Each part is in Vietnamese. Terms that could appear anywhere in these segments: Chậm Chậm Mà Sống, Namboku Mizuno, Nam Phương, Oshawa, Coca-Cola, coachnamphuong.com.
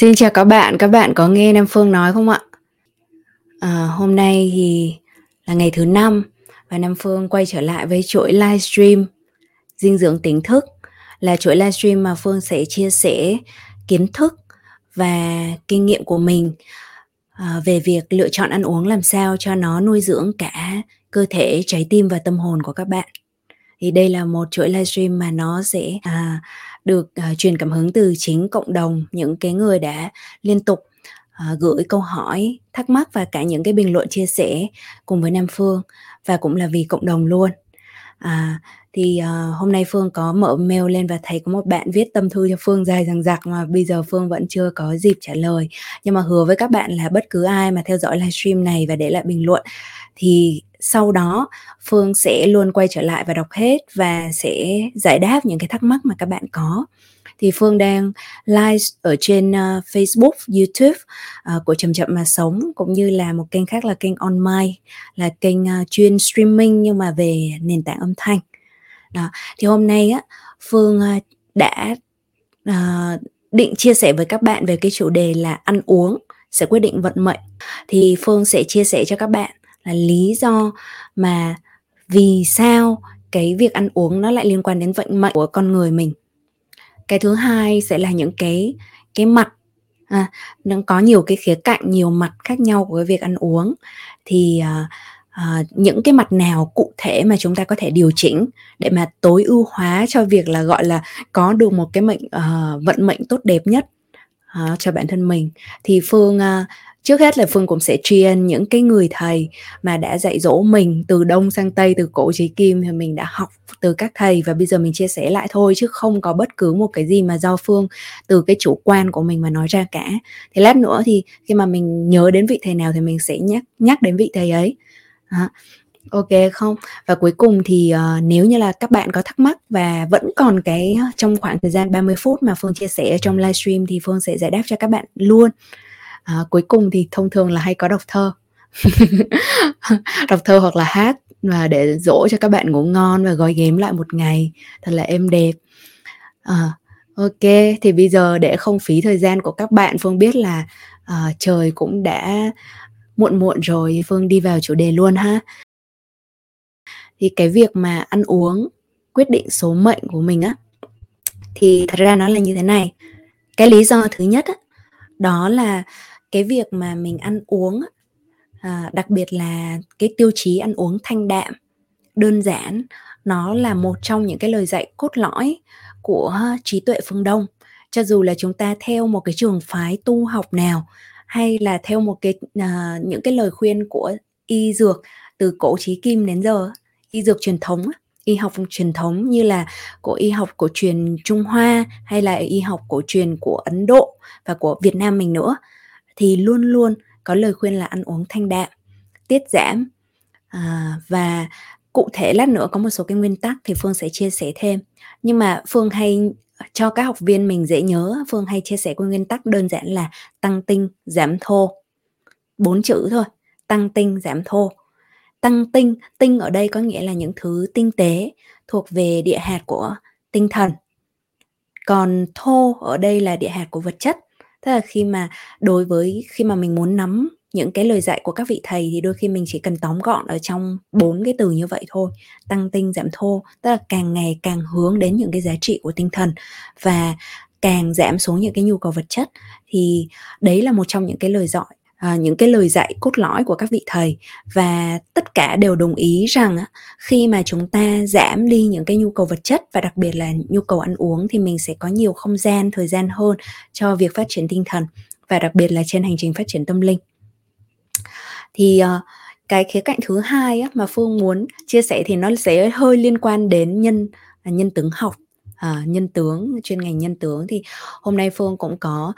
Xin chào các bạn có nghe Nam Phương nói không ạ? Hôm nay thì là ngày thứ 5 và Nam Phương quay trở lại với chuỗi livestream dinh dưỡng tỉnh thức, là chuỗi livestream mà Phương sẽ chia sẻ kiến thức và kinh nghiệm của mình về việc lựa chọn ăn uống làm sao cho nó nuôi dưỡng cả cơ thể, trái tim và tâm hồn của các bạn. Thì đây là một chuỗi livestream mà nó sẽ được truyền cảm hứng từ chính cộng đồng, những cái người đã liên tục gửi câu hỏi, thắc mắc và cả những cái bình luận chia sẻ cùng với Nam Phương, và cũng là vì cộng đồng luôn. Hôm nay Phương có mở mail lên và thấy có một bạn viết tâm thư cho Phương dài dằng dặc mà bây giờ Phương vẫn chưa có dịp trả lời. Nhưng mà hứa với các bạn là bất cứ ai mà theo dõi livestream này và để lại bình luận thì sau đó Phương sẽ luôn quay trở lại và đọc hết và sẽ giải đáp những cái thắc mắc mà các bạn có. Thì Phương đang live ở trên Facebook, YouTube của Chậm Chậm Mà Sống, cũng như là một kênh khác là kênh On My, là kênh chuyên streaming nhưng mà về nền tảng âm thanh. Đó. Thì hôm nay á, Phương đã định chia sẻ với các bạn về cái chủ đề là ăn uống sẽ quyết định vận mệnh. Thì Phương sẽ chia sẻ cho các bạn là lý do mà vì sao cái việc ăn uống nó lại liên quan đến vận mệnh của con người mình. Cái thứ hai sẽ là những cái mặt, nó có nhiều cái khía cạnh, nhiều mặt khác nhau của cái việc ăn uống. Thì những cái mặt nào cụ thể mà chúng ta có thể điều chỉnh để mà tối ưu hóa cho việc là gọi là có được một cái vận mệnh tốt đẹp nhất cho bản thân mình. Thì Phương trước hết là Phương cũng sẽ tri ân những cái người thầy mà đã dạy dỗ mình từ Đông sang Tây, từ cổ chí kim, thì mình đã học từ các thầy và bây giờ mình chia sẻ lại thôi, chứ không có bất cứ một cái gì mà do Phương từ cái chủ quan của mình mà nói ra cả. Thì lát nữa thì khi mà mình nhớ đến vị thầy nào thì mình sẽ nhắc đến vị thầy ấy. Ok không? Và cuối cùng thì nếu như là các bạn có thắc mắc và vẫn còn cái trong khoảng thời gian 30 phút mà Phương chia sẻ trong livestream thì Phương sẽ giải đáp cho các bạn luôn. Cuối cùng thì thông thường là hay có đọc thơ đọc thơ hoặc là hát, và để dỗ cho các bạn ngủ ngon và gói ghém lại một ngày thật là êm đẹp. Ok, thì bây giờ để không phí thời gian của các bạn, Phương biết là trời cũng đã muộn rồi, Phương đi vào chủ đề luôn ha. Thì cái việc mà ăn uống quyết định số mệnh của mình á, thì thật ra nó là như thế này. Cái lý do thứ nhất á, đó là cái việc mà mình ăn uống, đặc biệt là cái tiêu chí ăn uống thanh đạm, đơn giản, nó là một trong những cái lời dạy cốt lõi của trí tuệ phương Đông. Cho dù là chúng ta theo một cái trường phái tu học nào, hay là theo một cái những cái lời khuyên của y dược từ cổ chí kim đến giờ, y dược truyền thống, y học truyền thống như là của y học cổ truyền Trung Hoa hay là y học cổ truyền của Ấn Độ và của Việt Nam mình nữa, thì luôn luôn có lời khuyên là ăn uống thanh đạm, tiết giảm, và cụ thể lát nữa có một số cái nguyên tắc thì Phương sẽ chia sẻ thêm. Nhưng mà Phương hay cho các học viên mình dễ nhớ, Phương hay chia sẻ nguyên tắc đơn giản là tăng tinh giảm thô, 4 chữ thôi, tăng tinh giảm thô. Tăng tinh, tinh ở đây có nghĩa là những thứ tinh tế thuộc về địa hạt của tinh thần. Còn thô ở đây là địa hạt của vật chất. Tức là khi mà mình muốn nắm những cái lời dạy của các vị thầy thì đôi khi mình chỉ cần tóm gọn ở trong 4 cái từ như vậy thôi. Tăng tinh giảm thô, tức là càng ngày càng hướng đến những cái giá trị của tinh thần và càng giảm xuống những cái nhu cầu vật chất. Thì đấy là một trong những cái lời dạy, những cái lời dạy cốt lõi của các vị thầy, và tất cả đều đồng ý rằng khi mà chúng ta giảm đi những cái nhu cầu vật chất và đặc biệt là nhu cầu ăn uống thì mình sẽ có nhiều không gian, thời gian hơn cho việc phát triển tinh thần và đặc biệt là trên hành trình phát triển tâm linh. Thì cái khía cạnh thứ hai mà Phương muốn chia sẻ thì nó sẽ hơi liên quan đến nhân tướng học. Nhân tướng, chuyên ngành nhân tướng, thì hôm nay Phương cũng có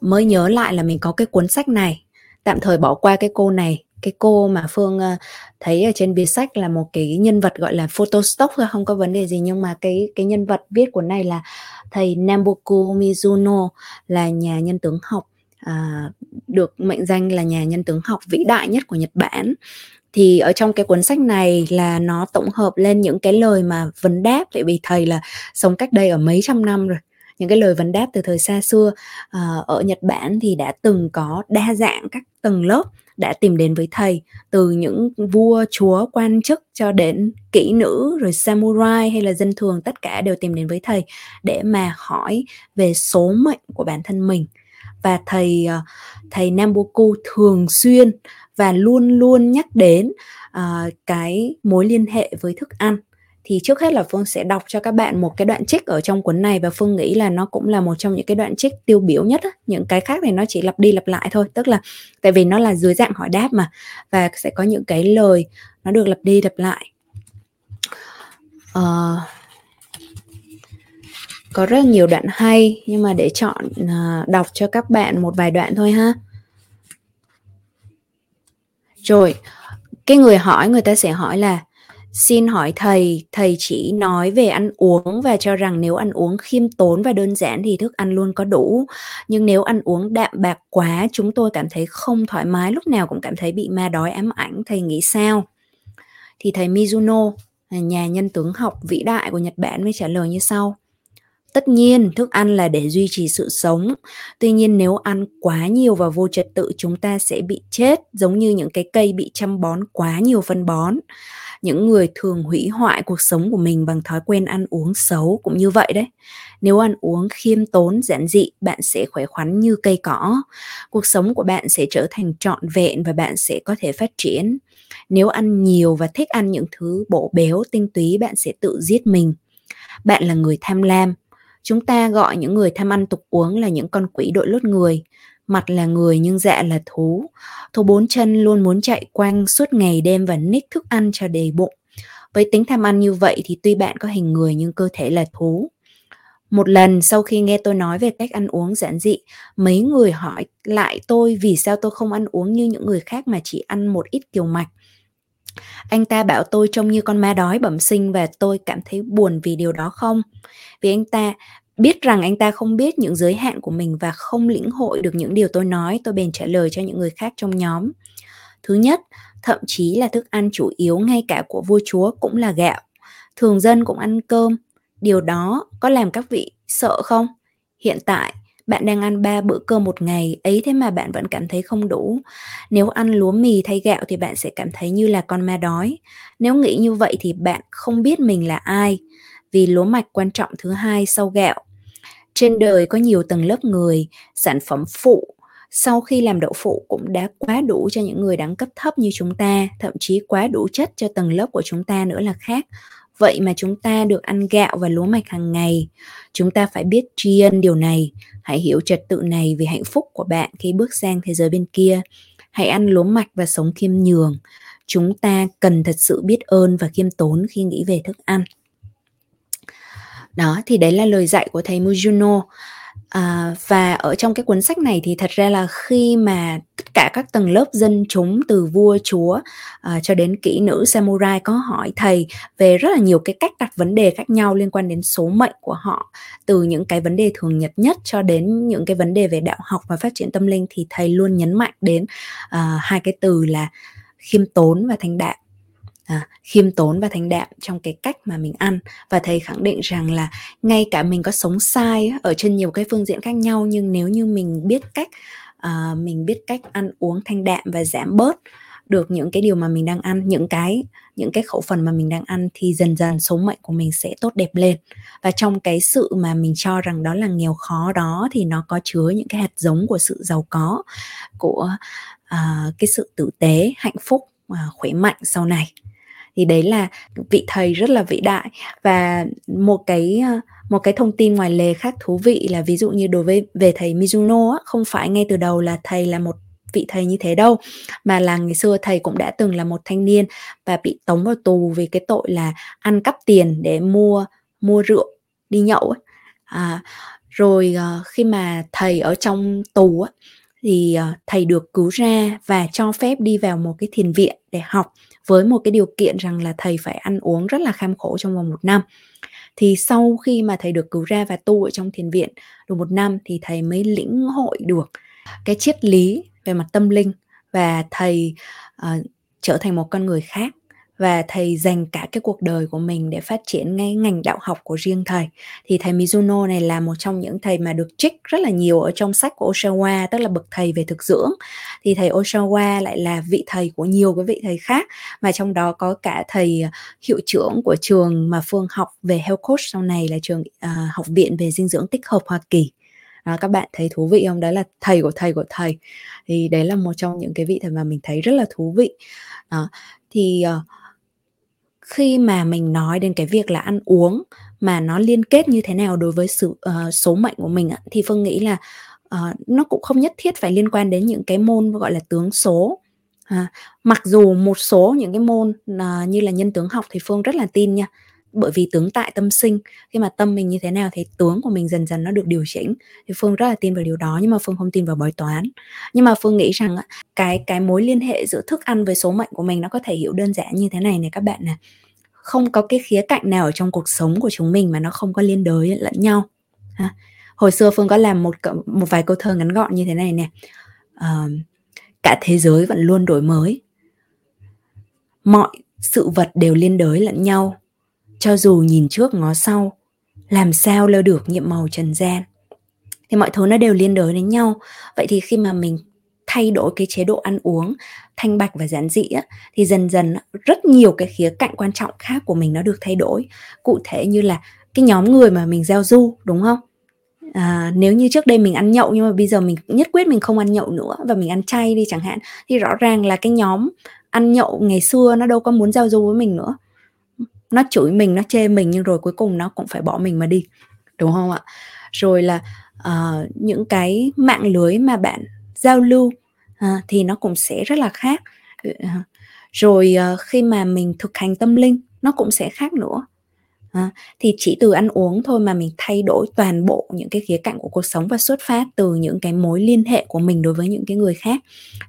mới nhớ lại là mình có cái cuốn sách này, tạm thời bỏ qua cái cô này. Cái cô mà Phương thấy ở trên bìa sách là một cái nhân vật gọi là Photostock thôi, không có vấn đề gì, nhưng mà cái nhân vật viết cuốn này là thầy Namboku Mizuno, là nhà nhân tướng học, được mệnh danh là nhà nhân tướng học vĩ đại nhất của Nhật Bản. Thì ở trong cái cuốn sách này là nó tổng hợp lên những cái lời mà vấn đáp, tại vì thầy là sống cách đây ở mấy trăm năm rồi, những cái lời vấn đáp từ thời xa xưa ở Nhật Bản thì đã từng có đa dạng các tầng lớp đã tìm đến với thầy, từ những vua, chúa, quan chức cho đến kỹ nữ, rồi samurai hay là dân thường, tất cả đều tìm đến với thầy để mà hỏi về số mệnh của bản thân mình. Và thầy Namboku thường xuyên và luôn luôn nhắc đến cái mối liên hệ với thức ăn. Thì trước hết là Phương sẽ đọc cho các bạn một cái đoạn trích ở trong cuốn này, và Phương nghĩ là nó cũng là một trong những cái đoạn trích tiêu biểu nhất á. Những cái khác thì nó chỉ lặp đi lặp lại thôi, tức là tại vì nó là dưới dạng hỏi đáp mà, và sẽ có những cái lời nó được lặp đi lặp lại. Có rất nhiều đoạn hay, nhưng mà để chọn đọc cho các bạn một vài đoạn thôi ha. Rồi, cái người hỏi, người ta sẽ hỏi là: xin hỏi thầy chỉ nói về ăn uống và cho rằng nếu ăn uống khiêm tốn và đơn giản thì thức ăn luôn có đủ. Nhưng nếu ăn uống đạm bạc quá, chúng tôi cảm thấy không thoải mái, lúc nào cũng cảm thấy bị ma đói ám ảnh. Thầy nghĩ sao? Thì thầy Mizuno, nhà nhân tướng học vĩ đại của Nhật Bản, mới trả lời như sau. Tất nhiên, thức ăn là để duy trì sự sống. Tuy nhiên, nếu ăn quá nhiều và vô trật tự, chúng ta sẽ bị chết, giống như những cái cây bị chăm bón quá nhiều phân bón. Những người thường hủy hoại cuộc sống của mình bằng thói quen ăn uống xấu cũng như vậy đấy. Nếu ăn uống khiêm tốn, giản dị, bạn sẽ khỏe khoắn như cây cỏ. Cuộc sống của bạn sẽ trở thành trọn vẹn và bạn sẽ có thể phát triển. Nếu ăn nhiều và thích ăn những thứ bổ béo, tinh túy, bạn sẽ tự giết mình. Bạn là người tham lam. Chúng ta gọi những người tham ăn tục uống là những con quỷ đội lốt người. Mặt là người nhưng dạ là thú. Thú bốn chân luôn muốn chạy quanh suốt ngày đêm và ních thức ăn cho đầy bụng. Với tính tham ăn như vậy thì tuy bạn có hình người nhưng cơ thể là thú. Một lần sau khi nghe tôi nói về cách ăn uống giản dị, mấy người hỏi lại tôi vì sao tôi không ăn uống như những người khác mà chỉ ăn một ít kiều mạch. Anh ta bảo tôi trông như con ma đói bẩm sinh và tôi cảm thấy buồn vì điều đó không? Vì anh ta biết rằng anh ta không biết những giới hạn của mình và không lĩnh hội được những điều tôi nói, tôi bèn trả lời cho những người khác trong nhóm. Thứ nhất, thậm chí là thức ăn chủ yếu ngay cả của vua chúa cũng là gạo. Thường dân cũng ăn cơm. Điều đó có làm các vị sợ không? Hiện tại, bạn đang ăn 3 bữa cơm một ngày, ấy thế mà bạn vẫn cảm thấy không đủ. Nếu ăn lúa mì thay gạo thì bạn sẽ cảm thấy như là con ma đói. Nếu nghĩ như vậy thì bạn không biết mình là ai, vì lúa mạch quan trọng thứ hai sau gạo. Trên đời có nhiều tầng lớp người, sản phẩm phụ sau khi làm đậu phụ cũng đã quá đủ cho những người đẳng cấp thấp như chúng ta, thậm chí quá đủ chất cho tầng lớp của chúng ta nữa là khác. Vậy mà chúng ta được ăn gạo và lúa mạch hàng ngày. Chúng ta phải biết tri ân điều này. Hãy hiểu trật tự này vì hạnh phúc của bạn khi bước sang thế giới bên kia. Hãy ăn lúa mạch và sống khiêm nhường. Chúng ta cần thật sự biết ơn và khiêm tốn khi nghĩ về thức ăn. Đó, thì đấy là lời dạy của thầy Mizuno. Và ở trong cái cuốn sách này thì thật ra là khi mà tất cả các tầng lớp dân chúng, từ vua, chúa cho đến kỹ nữ, samurai, có hỏi thầy về rất là nhiều cái cách đặt vấn đề khác nhau liên quan đến số mệnh của họ, từ những cái vấn đề thường nhật nhất cho đến những cái vấn đề về đạo học và phát triển tâm linh, thì thầy luôn nhấn mạnh đến hai cái từ là khiêm tốn và thanh đạm. Khiêm tốn và thanh đạm trong cái cách mà mình ăn. Và thầy khẳng định rằng là ngay cả mình có sống sai ở trên nhiều cái phương diện khác nhau, nhưng nếu như mình biết cách ăn uống thanh đạm và giảm bớt được những cái điều mà mình đang ăn, những cái khẩu phần mà mình đang ăn, thì dần dần số mệnh của mình sẽ tốt đẹp lên. Và trong cái sự mà mình cho rằng đó là nghèo khó đó, thì nó có chứa những cái hạt giống của sự giàu có, của cái sự tử tế, hạnh phúc, khỏe mạnh sau này. Thì đấy là vị thầy rất là vĩ đại. Và một cái thông tin ngoài lề khác thú vị là, ví dụ như đối với về thầy Mizuno á, không phải ngay từ đầu là thầy là một vị thầy như thế đâu, mà là ngày xưa thầy cũng đã từng là một thanh niên và bị tống vào tù vì cái tội là ăn cắp tiền để mua rượu đi nhậu ấy. Rồi khi mà thầy ở trong tù á, thì thầy được cứu ra và cho phép đi vào một cái thiền viện để học, với một cái điều kiện rằng là thầy phải ăn uống rất là kham khổ trong vòng 1 năm. Thì sau khi mà thầy được cứu ra và tu ở trong thiền viện được 1 năm thì thầy mới lĩnh hội được cái triết lý về mặt tâm linh, và thầy trở thành một con người khác. và thầy dành cả cái cuộc đời của mình để phát triển ngay ngành đạo học của riêng thầy. Thì thầy Mizuno này là một trong những thầy mà được trích rất là nhiều ở trong sách của Oshawa, tức là bậc thầy về thực dưỡng. Thì thầy Oshawa lại là vị thầy của nhiều cái vị thầy khác, mà trong đó có cả thầy hiệu trưởng của trường mà Phương học về health coach sau này, là trường học viện về dinh dưỡng tích hợp Hoa Kỳ. Các bạn thấy thú vị không? Đó là thầy của thầy của thầy. Thì đấy là một trong những cái vị thầy mà mình thấy rất là thú vị. Thì khi mà mình nói đến cái việc là ăn uống mà nó liên kết như thế nào đối với số mệnh của mình thì Phương nghĩ là nó cũng không nhất thiết phải liên quan đến những cái môn gọi là tướng số. Mặc dù một số những cái môn như là nhân tướng học thì Phương rất là tin nha. Bởi vì tướng tại tâm sinh, khi mà tâm mình như thế nào thì tướng của mình dần dần nó được điều chỉnh. Thì Phương rất là tin vào điều đó, nhưng mà Phương không tin vào bói toán. Nhưng mà Phương nghĩ rằng cái mối liên hệ giữa thức ăn với số mệnh của mình nó có thể hiểu đơn giản như thế này các bạn này. Không có cái khía cạnh nào ở trong cuộc sống của chúng mình mà nó không có liên đới lẫn nhau. Hồi xưa Phương có làm một vài câu thơ ngắn gọn như thế này nè. Cả thế giới vẫn luôn đổi mới, mọi sự vật đều liên đới lẫn nhau, cho dù nhìn trước ngó sau, làm sao lơ được nhiệm màu trần gian. Thì mọi thứ nó đều liên đới đến nhau. Vậy thì khi mà mình thay đổi cái chế độ ăn uống thanh bạch và giản dị thì dần dần rất nhiều cái khía cạnh quan trọng khác của mình nó được thay đổi. Cụ thể như là cái nhóm người mà mình giao du, đúng không? Nếu như trước đây mình ăn nhậu nhưng mà bây giờ mình nhất quyết mình không ăn nhậu nữa và mình ăn chay đi chẳng hạn, thì rõ ràng là cái nhóm ăn nhậu ngày xưa nó đâu có muốn giao du với mình nữa. Nó chửi mình, nó chê mình, nhưng rồi cuối cùng nó cũng phải bỏ mình mà đi, đúng không ạ? Rồi là những cái mạng lưới mà bạn giao lưu thì nó cũng sẽ rất là khác. Rồi khi mà mình thực hành tâm linh nó cũng sẽ khác nữa. Thì chỉ từ ăn uống thôi mà mình thay đổi toàn bộ những cái khía cạnh của cuộc sống và xuất phát từ những cái mối liên hệ của mình đối với những cái người khác.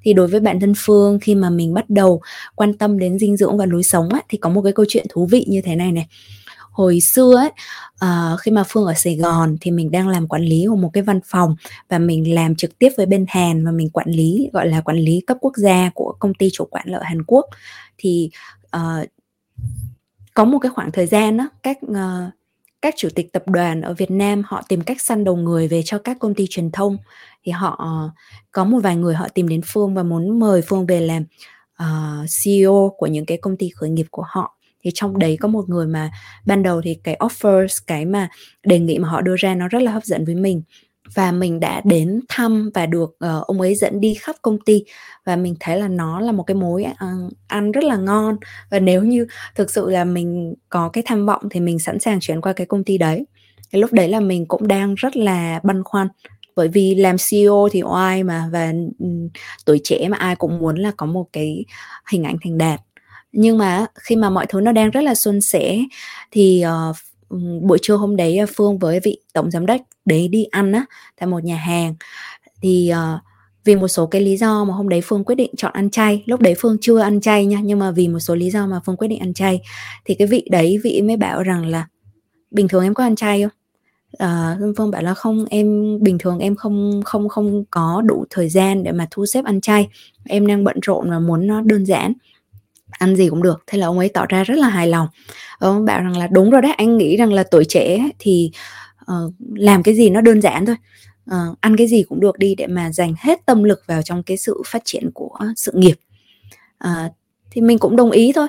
Thì đối với bản thân Phương, khi mà mình bắt đầu quan tâm đến dinh dưỡng và lối sống thì có một cái câu chuyện thú vị như thế này. Hồi xưa khi mà Phương ở Sài Gòn thì mình đang làm quản lý của một cái văn phòng và mình làm trực tiếp với bên Hàn, và mình quản lý, gọi là quản lý cấp quốc gia của công ty chủ quản lợi Hàn Quốc. Thì có một cái khoảng thời gian đó, các chủ tịch tập đoàn ở Việt Nam họ tìm cách săn đầu người về cho các công ty truyền thông. Thì họ có một vài người họ tìm đến Phương và muốn mời Phương về làm CEO của những cái công ty khởi nghiệp của họ. Thì trong đấy có một người mà ban đầu thì cái offers, cái mà đề nghị mà họ đưa ra nó rất là hấp dẫn với mình. Và mình đã đến thăm và được ông ấy dẫn đi khắp công ty. Và mình thấy là nó là một cái mối ăn rất là ngon. Và nếu như thực sự là mình có cái tham vọng thì mình sẵn sàng chuyển qua cái công ty đấy. Cái lúc đấy là mình cũng đang rất là băn khoăn. Bởi vì làm CEO thì oai mà. Và tuổi trẻ mà ai cũng muốn là có một cái hình ảnh thành đạt. Nhưng mà khi mà mọi thứ nó đang rất là suôn sẻ thì... buổi trưa hôm đấy Phương với vị tổng giám đốc đấy đi ăn tại một nhà hàng. Thì vì một số cái lý do mà hôm đấy Phương quyết định chọn ăn chay. Lúc đấy Phương chưa ăn chay nha, nhưng mà vì một số lý do mà Phương quyết định ăn chay thì cái vị đấy vị mới bảo rằng là bình thường em có ăn chay không? Phương bảo là không, em bình thường em không có đủ thời gian để mà thu xếp ăn chay. Em đang bận rộn và muốn nó đơn giản, ăn gì cũng được. Thế là ông ấy tỏ ra rất là hài lòng. Ông bảo rằng là đúng rồi đấy, anh nghĩ rằng là tuổi trẻ thì làm cái gì nó đơn giản thôi, ăn cái gì cũng được đi để mà dành hết tâm lực vào trong cái sự phát triển của sự nghiệp. Thì mình cũng đồng ý thôi.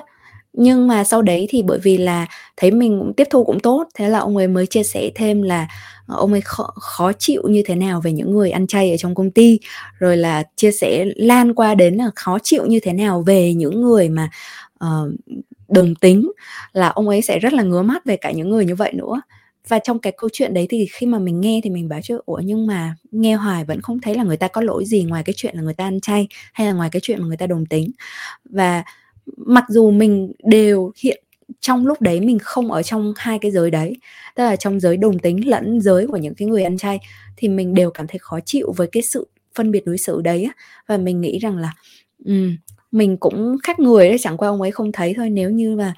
Nhưng mà sau đấy thì bởi vì là thấy mình cũng tiếp thu cũng tốt, thế là ông ấy mới chia sẻ thêm là ông ấy khó chịu như thế nào về những người ăn chay ở trong công ty. Rồi là chia sẻ lan qua đến là khó chịu như thế nào về những người mà đồng tính, là ông ấy sẽ rất là ngứa mắt về cả những người như vậy nữa. Và trong cái câu chuyện đấy thì khi mà mình nghe thì mình bảo chứ ủa, nhưng mà nghe hoài vẫn không thấy là người ta có lỗi gì ngoài cái chuyện là người ta ăn chay hay là ngoài cái chuyện mà người ta đồng tính. Và mặc dù mình đều hiện trong lúc đấy mình không ở trong hai cái giới đấy, tức là trong giới đồng tính lẫn giới của những cái người ăn chay, thì mình đều cảm thấy khó chịu với cái sự phân biệt đối xử đấy. Và mình nghĩ rằng là mình cũng khác người đấy, chẳng qua ông ấy không thấy thôi. Nếu như là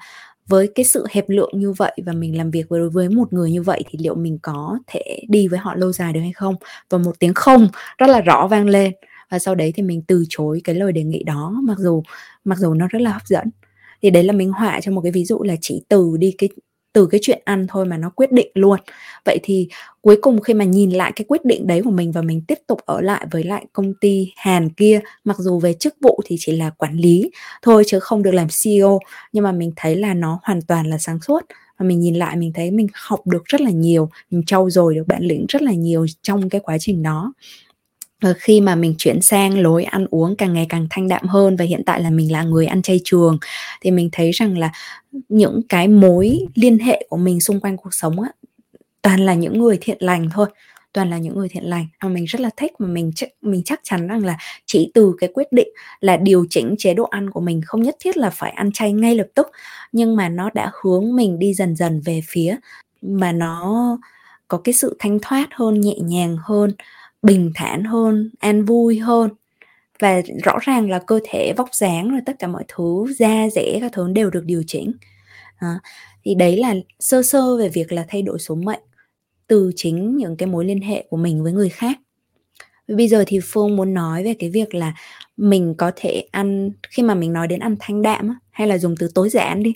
với cái sự hẹp lượng như vậy và mình làm việc với một người như vậy thì liệu mình có thể đi với họ lâu dài được hay không? Và một tiếng không rất là rõ vang lên. Và sau đấy thì mình từ chối cái lời đề nghị đó, mặc dù nó rất là hấp dẫn. Thì đấy là mình họa cho một cái ví dụ là chỉ từ cái chuyện ăn thôi mà nó quyết định luôn. Vậy thì cuối cùng khi mà nhìn lại cái quyết định đấy của mình và mình tiếp tục ở lại với lại công ty Hàn kia, mặc dù về chức vụ thì chỉ là quản lý thôi chứ không được làm CEO, nhưng mà mình thấy là nó hoàn toàn là sáng suốt. Và mình nhìn lại mình thấy mình học được rất là nhiều, mình trau dồi được bản lĩnh rất là nhiều trong cái quá trình đó. Khi mà mình chuyển sang lối ăn uống càng ngày càng thanh đạm hơn và hiện tại là mình là người ăn chay trường, thì mình thấy rằng là những cái mối liên hệ của mình xung quanh cuộc sống á, toàn là những người thiện lành thôi, toàn là những người thiện lành mà mình rất là thích. Mà mình chắc chắn rằng là chỉ từ cái quyết định là điều chỉnh chế độ ăn của mình, không nhất thiết là phải ăn chay ngay lập tức, nhưng mà nó đã hướng mình đi dần dần về phía mà nó có cái sự thanh thoát hơn, nhẹ nhàng hơn, bình thản hơn, an vui hơn. Và rõ ràng là cơ thể, vóc dáng, rồi tất cả mọi thứ, da dẻ, các thứ đều được điều chỉnh. Thì đấy là sơ sơ về việc là thay đổi số mệnh từ chính những cái mối liên hệ của mình với người khác. Bây giờ thì Phương muốn nói về cái việc là mình có thể ăn, khi mà mình nói đến ăn thanh đạm hay là dùng từ tối giản đi,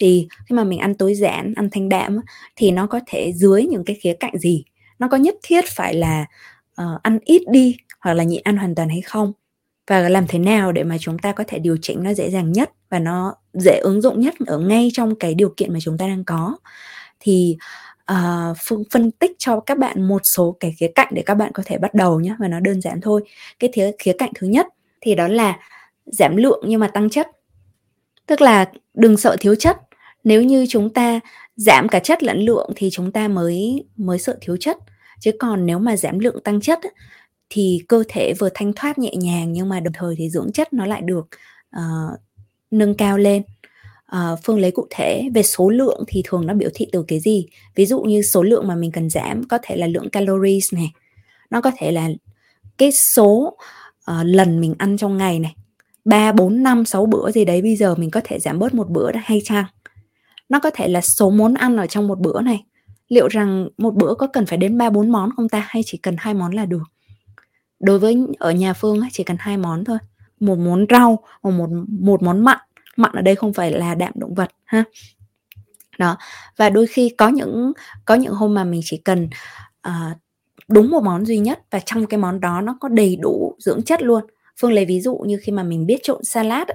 thì khi mà mình ăn tối giản, ăn thanh đạm thì nó có thể dưới những cái khía cạnh gì? Nó có nhất thiết phải là ăn ít đi hoặc là nhịn ăn hoàn toàn hay không, và làm thế nào để mà chúng ta có thể điều chỉnh nó dễ dàng nhất và nó dễ ứng dụng nhất ở ngay trong cái điều kiện mà chúng ta đang có. Thì Phương phân tích cho các bạn một số cái khía cạnh để các bạn có thể bắt đầu nhé, và nó đơn giản thôi. Cái khía cạnh thứ nhất thì đó là giảm lượng nhưng mà tăng chất, tức là đừng sợ thiếu chất. Nếu như chúng ta giảm cả chất lẫn lượng thì chúng ta mới sợ thiếu chất. Chứ còn nếu mà giảm lượng tăng chất thì cơ thể vừa thanh thoát nhẹ nhàng, nhưng mà đồng thời thì dưỡng chất nó lại được nâng cao lên. Phương lấy cụ thể về số lượng thì thường nó biểu thị từ cái gì? Ví dụ như số lượng mà mình cần giảm có thể là lượng calories này, nó có thể là cái số lần mình ăn trong ngày này, 3, 4, 5, 6 bữa gì đấy, bây giờ mình có thể giảm bớt một bữa đã hay chăng? Nó có thể là số món ăn ở trong một bữa này, liệu rằng một bữa có cần phải đến 3-4 món không ta, hay chỉ cần 2 món là được? Đối với ở nhà Phương chỉ cần 2 món thôi, một món rau và một món mặn. Mặn ở đây không phải là đạm động vật ha. Đó. Và đôi khi có những hôm mà mình chỉ cần đúng một món duy nhất, và trong cái món đó nó có đầy đủ dưỡng chất luôn. Phương lấy ví dụ như khi mà mình biết trộn salad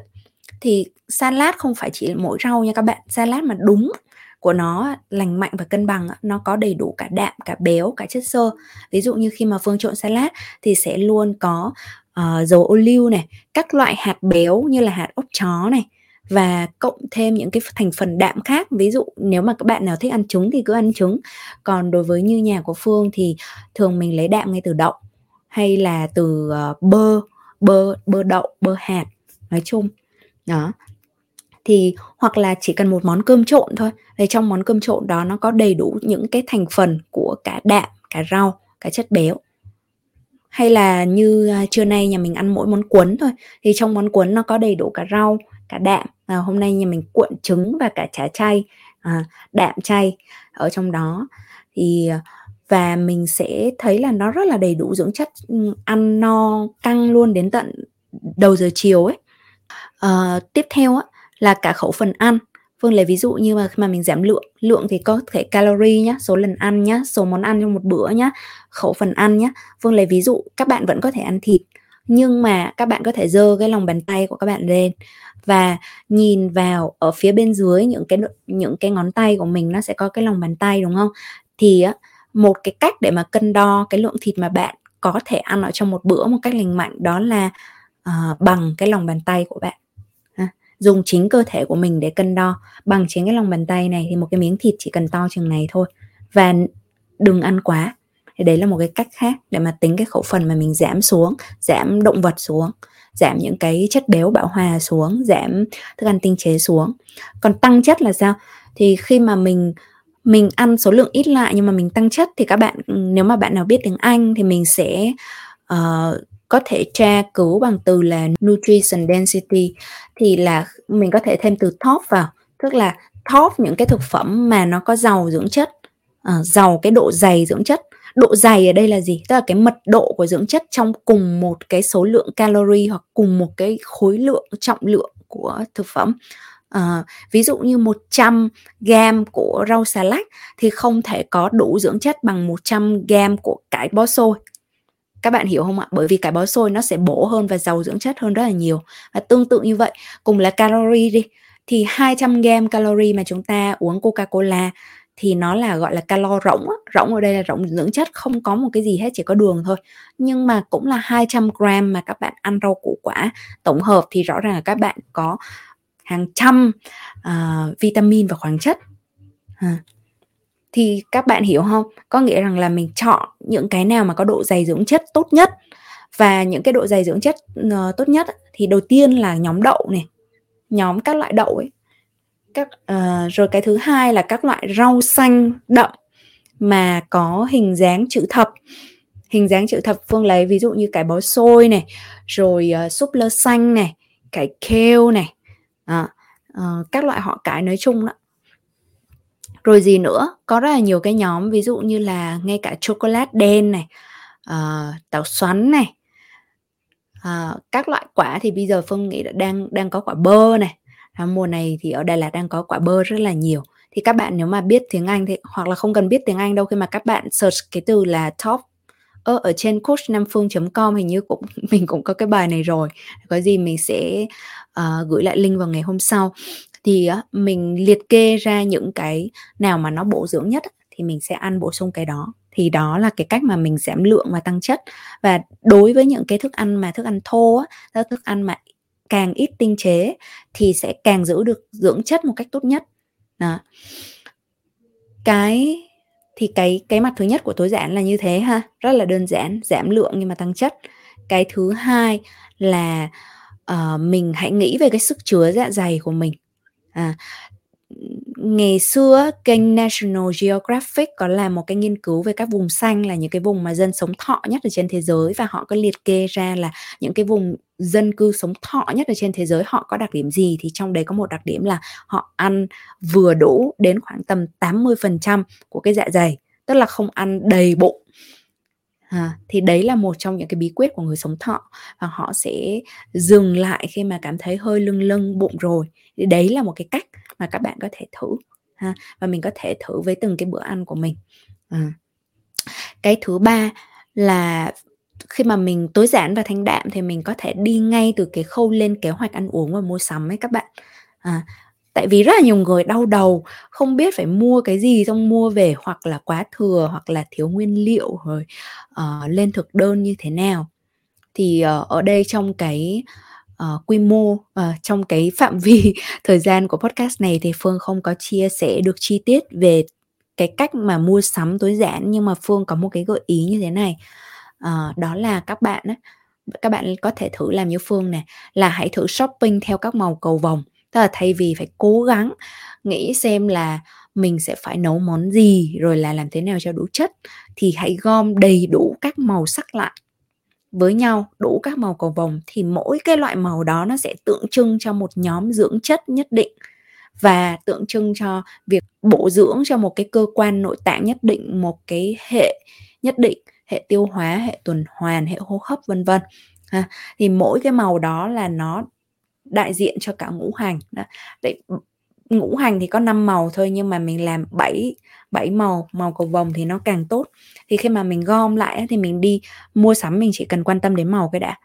thì salad không phải chỉ mỗi rau nha các bạn. Salad mà đúng của nó lành mạnh và cân bằng, nó có đầy đủ cả đạm, cả béo, cả chất xơ. Ví dụ như khi mà Phương trộn salad thì sẽ luôn có dầu ô liu này, các loại hạt béo như là hạt ốc chó này, và cộng thêm những cái thành phần đạm khác. Ví dụ nếu mà các bạn nào thích ăn trứng thì cứ ăn trứng. Còn đối với như nhà của Phương thì thường mình lấy đạm ngay từ đậu, hay là từ bơ đậu, bơ hạt nói chung. Đó. Thì hoặc là chỉ cần một món cơm trộn thôi, thì trong món cơm trộn đó nó có đầy đủ những cái thành phần của cả đạm, cả rau, cả chất béo. Hay là như trưa nay nhà mình ăn mỗi món cuốn thôi, thì trong món cuốn nó có đầy đủ cả rau, cả đạm. À, hôm nay nhà mình cuộn trứng và cả chả chay, đạm chay ở trong đó. Thì và mình sẽ thấy là nó rất là đầy đủ dưỡng chất, ăn no căng luôn đến tận đầu giờ chiều ấy. Tiếp theo á là cả khẩu phần ăn. Phương lấy ví dụ như mà khi mà mình giảm lượng thì có thể calorie nhá, số lần ăn nhá, số món ăn trong một bữa nhá, khẩu phần ăn nhá. Phương lấy ví dụ các bạn vẫn có thể ăn thịt, nhưng mà các bạn có thể giơ cái lòng bàn tay của các bạn lên và nhìn vào ở phía bên dưới những cái ngón tay của mình, nó sẽ có cái lòng bàn tay đúng không? Thì một cái cách để mà cân đo cái lượng thịt mà bạn có thể ăn ở trong một bữa một cách lành mạnh, đó là bằng cái lòng bàn tay của bạn. Dùng chính cơ thể của mình để cân đo bằng chính cái lòng bàn tay này, thì một cái miếng thịt chỉ cần to chừng này thôi và đừng ăn quá. Thì đấy là một cái cách khác để mà tính cái khẩu phần mà mình giảm xuống, giảm động vật xuống, giảm những cái chất béo bão hòa xuống, giảm thức ăn tinh chế xuống. Còn tăng chất là sao? Thì khi mà mình ăn số lượng ít lại nhưng mà mình tăng chất, thì các bạn, nếu mà bạn nào biết tiếng Anh thì mình sẽ có thể tra cứu bằng từ là nutrition density, thì là mình có thể thêm từ top vào, tức là top những cái thực phẩm mà nó có giàu dưỡng chất, giàu cái độ dày dưỡng chất. Độ dày ở đây là gì? Tức là cái mật độ của dưỡng chất trong cùng một cái số lượng calorie hoặc cùng một cái khối lượng, trọng lượng của thực phẩm. Ví dụ như 100 gram của rau xà lách thì không thể có đủ dưỡng chất bằng 100 gram của cải bó xôi. Các bạn hiểu không ạ? Bởi vì cải bó xôi nó sẽ bổ hơn và giàu dưỡng chất hơn rất là nhiều. Và tương tự như vậy, cùng là calorie đi, thì 200 gram calorie mà chúng ta uống Coca-Cola thì nó là gọi là calo rỗng. Rỗng ở đây là rỗng dưỡng chất, không có một cái gì hết, chỉ có đường thôi. Nhưng mà cũng là 200 gram mà các bạn ăn rau củ quả tổng hợp thì rõ ràng là các bạn có hàng trăm vitamin và khoáng chất. Thì các bạn hiểu không? Có nghĩa rằng là mình chọn những cái nào mà có độ dày dưỡng chất tốt nhất. Và những cái độ dày dưỡng chất tốt nhất thì đầu tiên là nhóm đậu này, nhóm các loại đậu ấy. Rồi cái thứ hai là các loại rau xanh đậm mà có hình dáng chữ thập. Hình dáng chữ thập Phương lấy ví dụ như cải bó xôi này, rồi súp lơ xanh này, cải kêu này, các loại họ cải nói chung đó. Rồi gì nữa, có rất là nhiều cái nhóm, ví dụ như là ngay cả chocolate đen này, táo xoắn này, các loại quả thì bây giờ Phương nghĩ là đang có quả bơ này. Mùa này thì ở Đà Lạt đang có quả bơ rất là nhiều. Thì các bạn nếu mà biết tiếng Anh thì, hoặc là không cần biết tiếng Anh đâu, khi mà các bạn search cái từ là top ở trên coachnamphuong.com, hình như mình cũng có cái bài này rồi. Có gì mình sẽ gửi lại link vào ngày hôm sau. Thì mình liệt kê ra những cái nào mà nó bổ dưỡng nhất thì mình sẽ ăn bổ sung cái đó. Thì đó là cái cách mà mình giảm lượng và tăng chất. Và đối với những cái thức ăn mà thức ăn thô, thức ăn mà càng ít tinh chế thì sẽ càng giữ được dưỡng chất một cách tốt nhất. Đó. Cái mặt thứ nhất của tối giản là như thế ha, rất là đơn giản, giảm lượng nhưng mà tăng chất. Cái thứ hai là mình hãy nghĩ về cái sức chứa dạ dày của mình. Ngày xưa kênh National Geographic có làm một cái nghiên cứu về các vùng xanh, là những cái vùng mà dân sống thọ nhất ở trên thế giới, và họ có liệt kê ra là những cái vùng dân cư sống thọ nhất ở trên thế giới họ có đặc điểm gì. Thì trong đấy có một đặc điểm là họ ăn vừa đủ đến khoảng tầm 80% của cái dạ dày, tức là không ăn đầy bụng. Thì đấy là một trong những cái bí quyết của người sống thọ, và họ sẽ dừng lại khi mà cảm thấy hơi lưng bụng rồi. Thì đấy là một cái cách mà các bạn có thể thử ha, và mình có thể thử với từng cái bữa ăn của mình. Cái thứ ba là khi mà mình tối giản và thanh đạm thì mình có thể đi ngay từ cái khâu lên kế hoạch ăn uống và mua sắm ấy các bạn. Tại vì rất là nhiều người đau đầu, không biết phải mua cái gì, xong mua về hoặc là quá thừa, hoặc là thiếu nguyên liệu, rồi lên thực đơn như thế nào. Thì ở đây trong cái quy mô, trong cái phạm vi thời gian của podcast này thì Phương không có chia sẻ được chi tiết về cái cách mà mua sắm tối giản. Nhưng mà Phương có một cái gợi ý như thế này, đó là các bạn có thể thử làm như Phương này, là hãy thử shopping theo các màu cầu vồng. Tức là thay vì phải cố gắng nghĩ xem là mình sẽ phải nấu món gì, rồi là làm thế nào cho đủ chất, thì hãy gom đầy đủ các màu sắc lại với nhau, đủ các màu cầu vồng. Thì mỗi cái loại màu đó nó sẽ tượng trưng cho một nhóm dưỡng chất nhất định, và tượng trưng cho việc bổ dưỡng cho một cái cơ quan nội tạng nhất định, một cái hệ nhất định, hệ tiêu hóa, hệ tuần hoàn, hệ hô hấp v.v. Thì mỗi cái màu đó là nó đại diện cho cả ngũ hành. Ngũ hành thì có 5 màu thôi, nhưng mà mình làm 7 màu cầu vồng thì nó càng tốt. Thì khi mà mình gom lại thì mình đi mua sắm, mình chỉ cần quan tâm đến màu cái đã.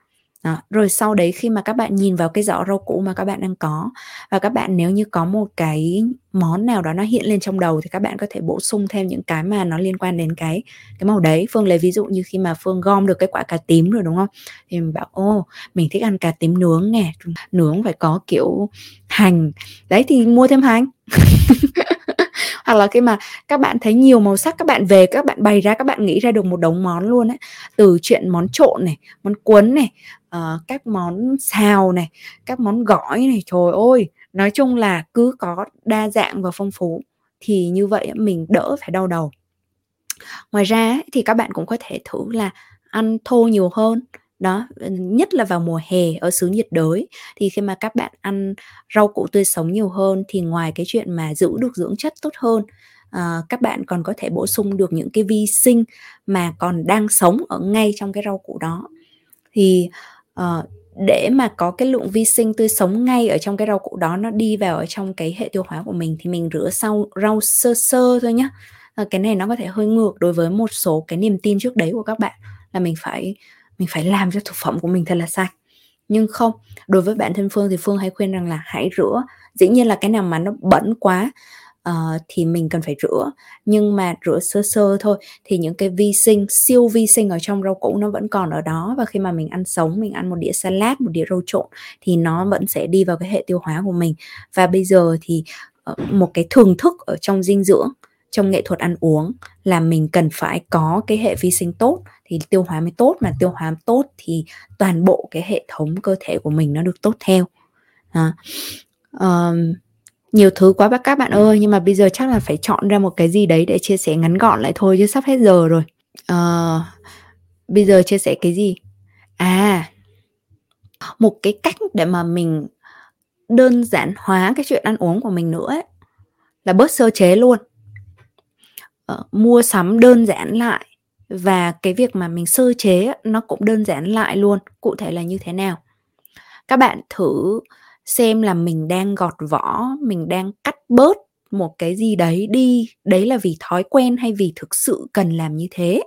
Rồi sau đấy khi mà các bạn nhìn vào cái giỏ rau củ mà các bạn đang có, và các bạn nếu như có một cái món nào đó nó hiện lên trong đầu, thì các bạn có thể bổ sung thêm những cái mà nó liên quan đến cái màu đấy. Phương lấy ví dụ như khi mà Phương gom được cái quả cà tím rồi đúng không, thì mình bảo mình thích ăn cà tím nướng nè, nướng phải có kiểu hành đấy thì mua thêm hành. Hoặc là khi mà các bạn thấy nhiều màu sắc, các bạn về các bạn bày ra, các bạn nghĩ ra được một đống món luôn ấy. Từ chuyện món trộn này, món cuốn này, các món xào này, các món gỏi này. Trời ơi, nói chung là cứ có đa dạng và phong phú thì như vậy mình đỡ phải đau đầu. Ngoài ra ấy, thì các bạn cũng có thể thử là ăn thô nhiều hơn. Đó, nhất là vào mùa hè ở xứ nhiệt đới thì khi mà các bạn ăn rau củ tươi sống nhiều hơn thì ngoài cái chuyện mà giữ được dưỡng chất tốt hơn, các bạn còn có thể bổ sung được những cái vi sinh mà còn đang sống ở ngay trong cái rau củ đó. Thì để mà có cái lượng vi sinh tươi sống ngay ở trong cái rau củ đó, nó đi vào ở trong cái hệ tiêu hóa của mình, thì mình rửa sau rau sơ sơ thôi nhé. Cái này nó có thể hơi ngược đối với một số cái niềm tin trước đấy của các bạn, là mình phải làm cho thực phẩm của mình thật là sạch. Nhưng không, đối với bản thân Phương thì Phương hay khuyên rằng là hãy rửa. Dĩ nhiên là cái nào mà nó bẩn quá thì mình cần phải rửa, nhưng mà rửa sơ sơ thôi, thì những cái vi sinh, siêu vi sinh ở trong rau củ nó vẫn còn ở đó. Và khi mà mình ăn sống, mình ăn một đĩa salad, một đĩa rau trộn, thì nó vẫn sẽ đi vào cái hệ tiêu hóa của mình. Và bây giờ thì một cái thưởng thức ở trong dinh dưỡng, trong nghệ thuật ăn uống là mình cần phải có cái hệ vi sinh tốt thì tiêu hóa mới tốt, mà tiêu hóa tốt thì toàn bộ cái hệ thống cơ thể của mình nó được tốt theo. Nhiều thứ quá các bạn ơi, nhưng mà bây giờ chắc là phải chọn ra một cái gì đấy để chia sẻ ngắn gọn lại thôi, chứ sắp hết giờ rồi. Bây giờ chia sẻ cái gì? Một cái cách để mà mình đơn giản hóa cái chuyện ăn uống của mình nữa ấy, là bớt sơ chế luôn. Mua sắm đơn giản lại, và cái việc mà mình sơ chế nó cũng đơn giản lại luôn. Cụ thể là như thế nào? Các bạn thử xem là mình đang gọt vỏ, mình đang cắt bớt một cái gì đấy đi, đấy là vì thói quen hay vì thực sự cần làm như thế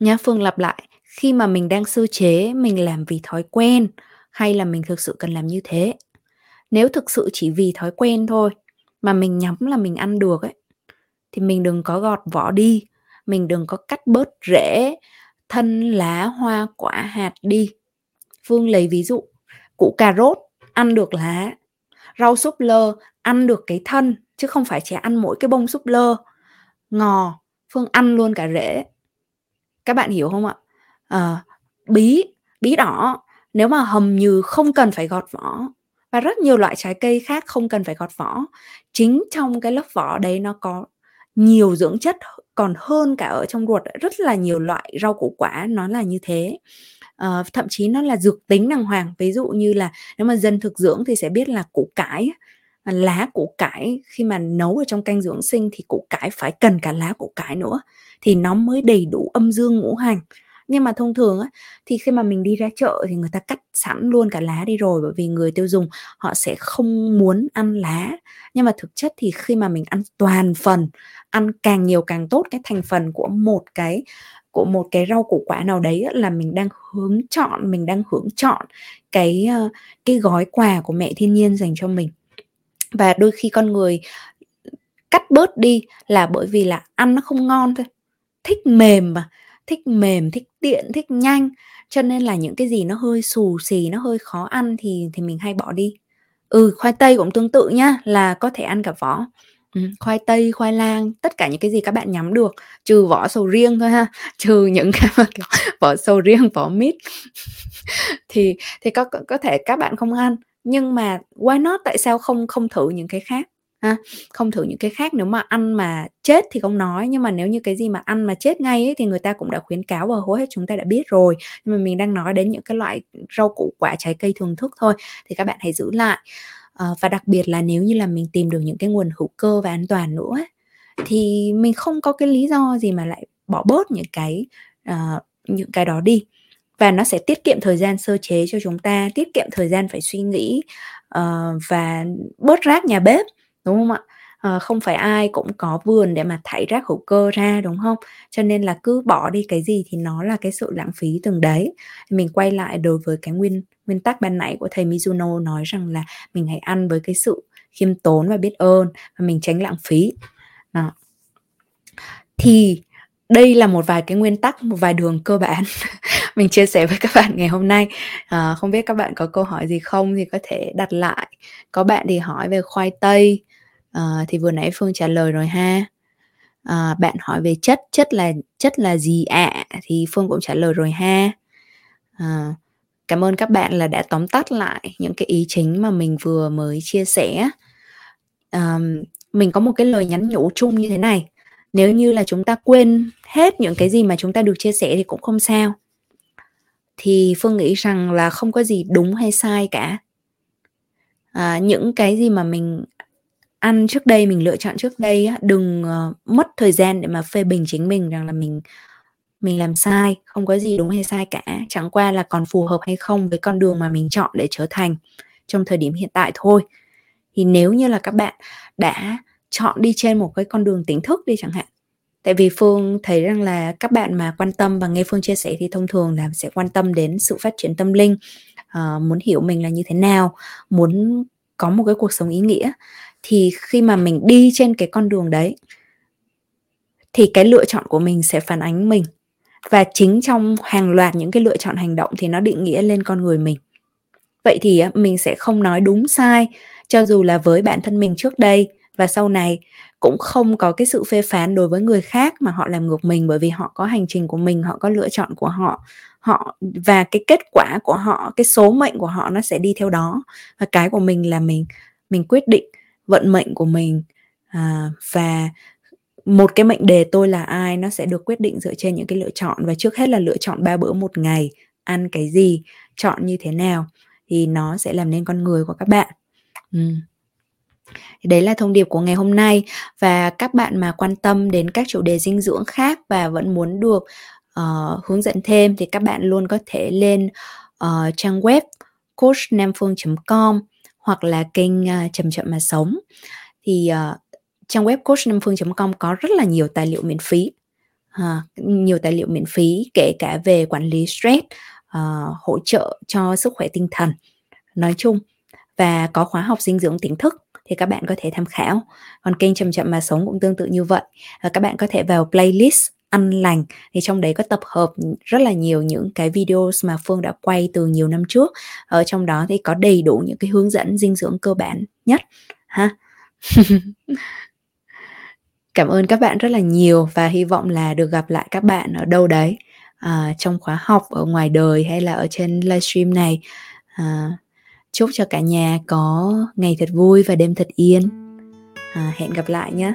nhá. Phương lặp lại, khi mà mình đang sơ chế, mình làm vì thói quen hay là mình thực sự cần làm như thế? Nếu thực sự chỉ vì thói quen thôi mà mình nhắm là mình ăn được ấy, thì mình đừng có gọt vỏ đi, mình đừng có cắt bớt rễ, thân, lá, hoa, quả, hạt đi. Phương lấy ví dụ, củ cà rốt ăn được lá, rau súp lơ ăn được cái thân, chứ không phải chỉ ăn mỗi cái bông súp lơ. Ngò, Phương ăn luôn cả rễ. Các bạn hiểu không ạ? Bí đỏ, nếu mà hầm nhừ không cần phải gọt vỏ. Và rất nhiều loại trái cây khác không cần phải gọt vỏ. Chính trong cái lớp vỏ đấy nó có nhiều dưỡng chất còn hơn cả ở trong ruột. Rất là nhiều loại rau củ quả nó là như thế. Thậm chí nó là dược tính đàng hoàng. Ví dụ như là nếu mà dân thực dưỡng thì sẽ biết là củ cải, lá củ cải khi mà nấu ở trong canh dưỡng sinh thì củ cải phải cần cả lá củ cải nữa thì nó mới đầy đủ âm dương ngũ hành. Nhưng mà thông thường á, thì khi mà mình đi ra chợ thì người ta cắt sẵn luôn cả lá đi rồi, bởi vì người tiêu dùng họ sẽ không muốn ăn lá. Nhưng mà thực chất thì khi mà mình ăn toàn phần, ăn càng nhiều càng tốt cái thành phần của một cái rau củ quả nào đấy, là mình đang hướng chọn cái gói quà của mẹ thiên nhiên dành cho mình. Và đôi khi con người cắt bớt đi là bởi vì là ăn nó không ngon thôi, thích mềm, thích tiện, thích nhanh, cho nên là những cái gì nó hơi xù xì, nó hơi khó ăn thì mình hay bỏ đi. Khoai tây cũng tương tự nhá, là có thể ăn cả vỏ. Khoai tây, khoai lang, tất cả những cái gì các bạn nhắm được, trừ vỏ sầu riêng thôi ha, trừ những cái vỏ sầu riêng, vỏ mít thì có thể các bạn không ăn, nhưng mà why not, tại sao không thử những cái khác? Không thử những cái khác, nếu mà ăn mà chết thì không nói, nhưng mà nếu như cái gì mà ăn mà chết ngay ấy, thì người ta cũng đã khuyến cáo và hầu hết chúng ta đã biết rồi. Nhưng mà mình đang nói đến những cái loại rau củ quả trái cây thường thức thôi, thì các bạn hãy giữ lại. Và đặc biệt là nếu như là mình tìm được những cái nguồn hữu cơ và an toàn nữa ấy, thì mình không có cái lý do gì mà lại bỏ bớt những cái đó đi. Và nó sẽ tiết kiệm thời gian sơ chế cho chúng ta, tiết kiệm thời gian phải suy nghĩ và bớt rác nhà bếp, đúng không ạ? Không phải ai cũng có vườn để mà thải rác hữu cơ ra, đúng không? Cho nên là cứ bỏ đi cái gì thì nó là cái sự lãng phí từng đấy. Mình quay lại đối với cái nguyên tắc ban nãy của thầy Mizuno nói rằng là mình hãy ăn với cái sự khiêm tốn và biết ơn, và mình tránh lãng phí. Đó. Thì đây là một vài cái nguyên tắc, một vài đường cơ bản mình chia sẻ với các bạn ngày hôm nay. Không biết các bạn có câu hỏi gì không thì có thể đặt lại. Có bạn thì hỏi về khoai tây, thì vừa nãy Phương trả lời rồi ha. Bạn hỏi về chất là gì ạ? Thì Phương cũng trả lời rồi ha. Cảm ơn các bạn là đã tóm tắt lại những cái ý chính mà mình vừa mới chia sẻ. Mình có một cái lời nhắn nhủ chung như thế này. Nếu như là chúng ta quên hết những cái gì mà chúng ta được chia sẻ thì cũng không sao. Thì Phương nghĩ rằng là không có gì đúng hay sai cả. Những cái gì mà mình ăn trước đây, mình lựa chọn trước đây, đừng mất thời gian để mà phê bình chính mình rằng là mình mình làm sai, không có gì đúng hay sai cả, chẳng qua là còn phù hợp hay không với con đường mà mình chọn để trở thành trong thời điểm hiện tại thôi. Thì nếu như là các bạn đã chọn đi trên một cái con đường tỉnh thức đi chẳng hạn, tại vì Phương thấy rằng là các bạn mà quan tâm và nghe Phương chia sẻ thì thông thường là sẽ quan tâm đến sự phát triển tâm linh, muốn hiểu mình là như thế nào, muốn có một cái cuộc sống ý nghĩa. Thì khi mà mình đi trên cái con đường đấy thì cái lựa chọn của mình sẽ phản ánh mình. Và chính trong hàng loạt những cái lựa chọn hành động thì nó định nghĩa lên con người mình. Vậy thì mình sẽ không nói đúng sai, cho dù là với bản thân mình trước đây và sau này, cũng không có cái sự phê phán đối với người khác mà họ làm ngược mình, bởi vì họ có hành trình của mình, họ có lựa chọn của họ và cái kết quả của họ, cái số mệnh của họ nó sẽ đi theo đó. Và cái của mình là mình quyết định vận mệnh của mình, và một cái mệnh đề tôi là ai nó sẽ được quyết định dựa trên những cái lựa chọn. Và trước hết là lựa chọn 3 bữa 1 ngày, ăn cái gì, chọn như thế nào, thì nó sẽ làm nên con người của các bạn. Đấy là thông điệp của ngày hôm nay. Và các bạn mà quan tâm đến các chủ đề dinh dưỡng khác và vẫn muốn được hướng dẫn thêm thì các bạn luôn có thể lên trang web coachnamphuong.com hoặc là kênh Chậm Chậm Mà Sống. Thì trang web coachnamphuong.com có rất là nhiều tài liệu miễn phí, kể cả về quản lý stress, hỗ trợ cho sức khỏe tinh thần nói chung, và có khóa học dinh dưỡng tỉnh thức thì các bạn có thể tham khảo. Còn kênh Chậm Chậm Mà Sống cũng tương tự như vậy. Các bạn có thể vào playlist ăn lành, thì trong đấy có tập hợp rất là nhiều những cái video mà Phương đã quay từ nhiều năm trước. Ở trong đó thì có đầy đủ những cái hướng dẫn dinh dưỡng cơ bản nhất ha. Cảm ơn các bạn rất là nhiều và hy vọng là được gặp lại các bạn ở đâu đấy, trong khóa học, ở ngoài đời hay là ở trên livestream này. Chúc cho cả nhà có ngày thật vui và đêm thật yên. Hẹn gặp lại nhé.